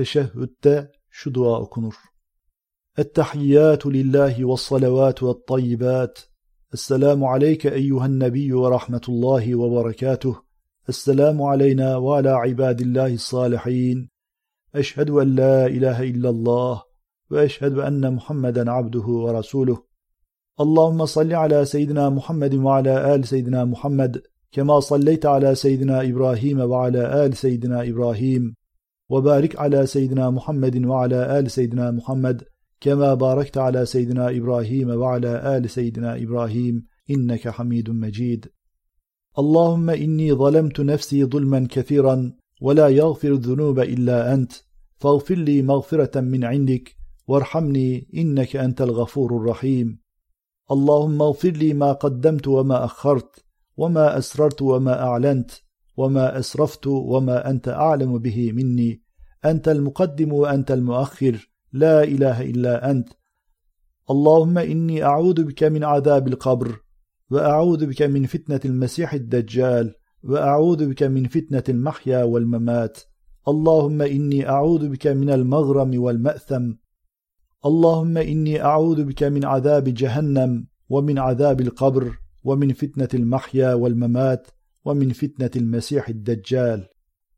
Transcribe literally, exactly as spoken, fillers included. teşehhüdde şu dua okunur. Ettehiyyatu lillahi ve salavatu ve tayyibat. Esselamu aleyke eyyühen nebiyyü ve rahmetullahi ve berekatuh. Esselamu aleyna ve ala ibadillahi salihin. Eşhedü en la ilahe illallah ve eşhedü enne Muhammeden abduhu ve rasuluh. Allahümme salli ala seyyidina Muhammedin ve ala al seyyidina Muhammed. Kema salleyte ala seyyidina İbrahim'e ve ala al seyyidina İbrahim. Ve barik ala seyyidina Muhammedin ve ala al seyyidina Muhammed. Kema barakte ala seyyidina İbrahim'e ve ala al seyyidina İbrahim. İnneke hamidun mecid. Allahümme inni zalemtu nefsi zulmen kethiran. Ve la yagfir zunube illa ent. Fagfirli mağfireten min indik. Verhamni inneke entel gafurur rahim. Allahümme gfirli ma qaddemtu ve ma akhart. وما أسررت وما أعلنت وما أسرفت وما أنت أعلم به مني أنت المقدم وأنت المؤخر لا إله إلا أنت اللهم إني أعوذ بك من عذاب القبر وأعوذ بك من فتنة المسيح الدجال وأعوذ بك من فتنة المحيا والممات اللهم إني أعوذ بك من المغرم والمأثم اللهم إني أعوذ بك من عذاب جهنم ومن عذاب القبر ومن فتنة المحيا والممات ومن فتنة المسيح الدجال.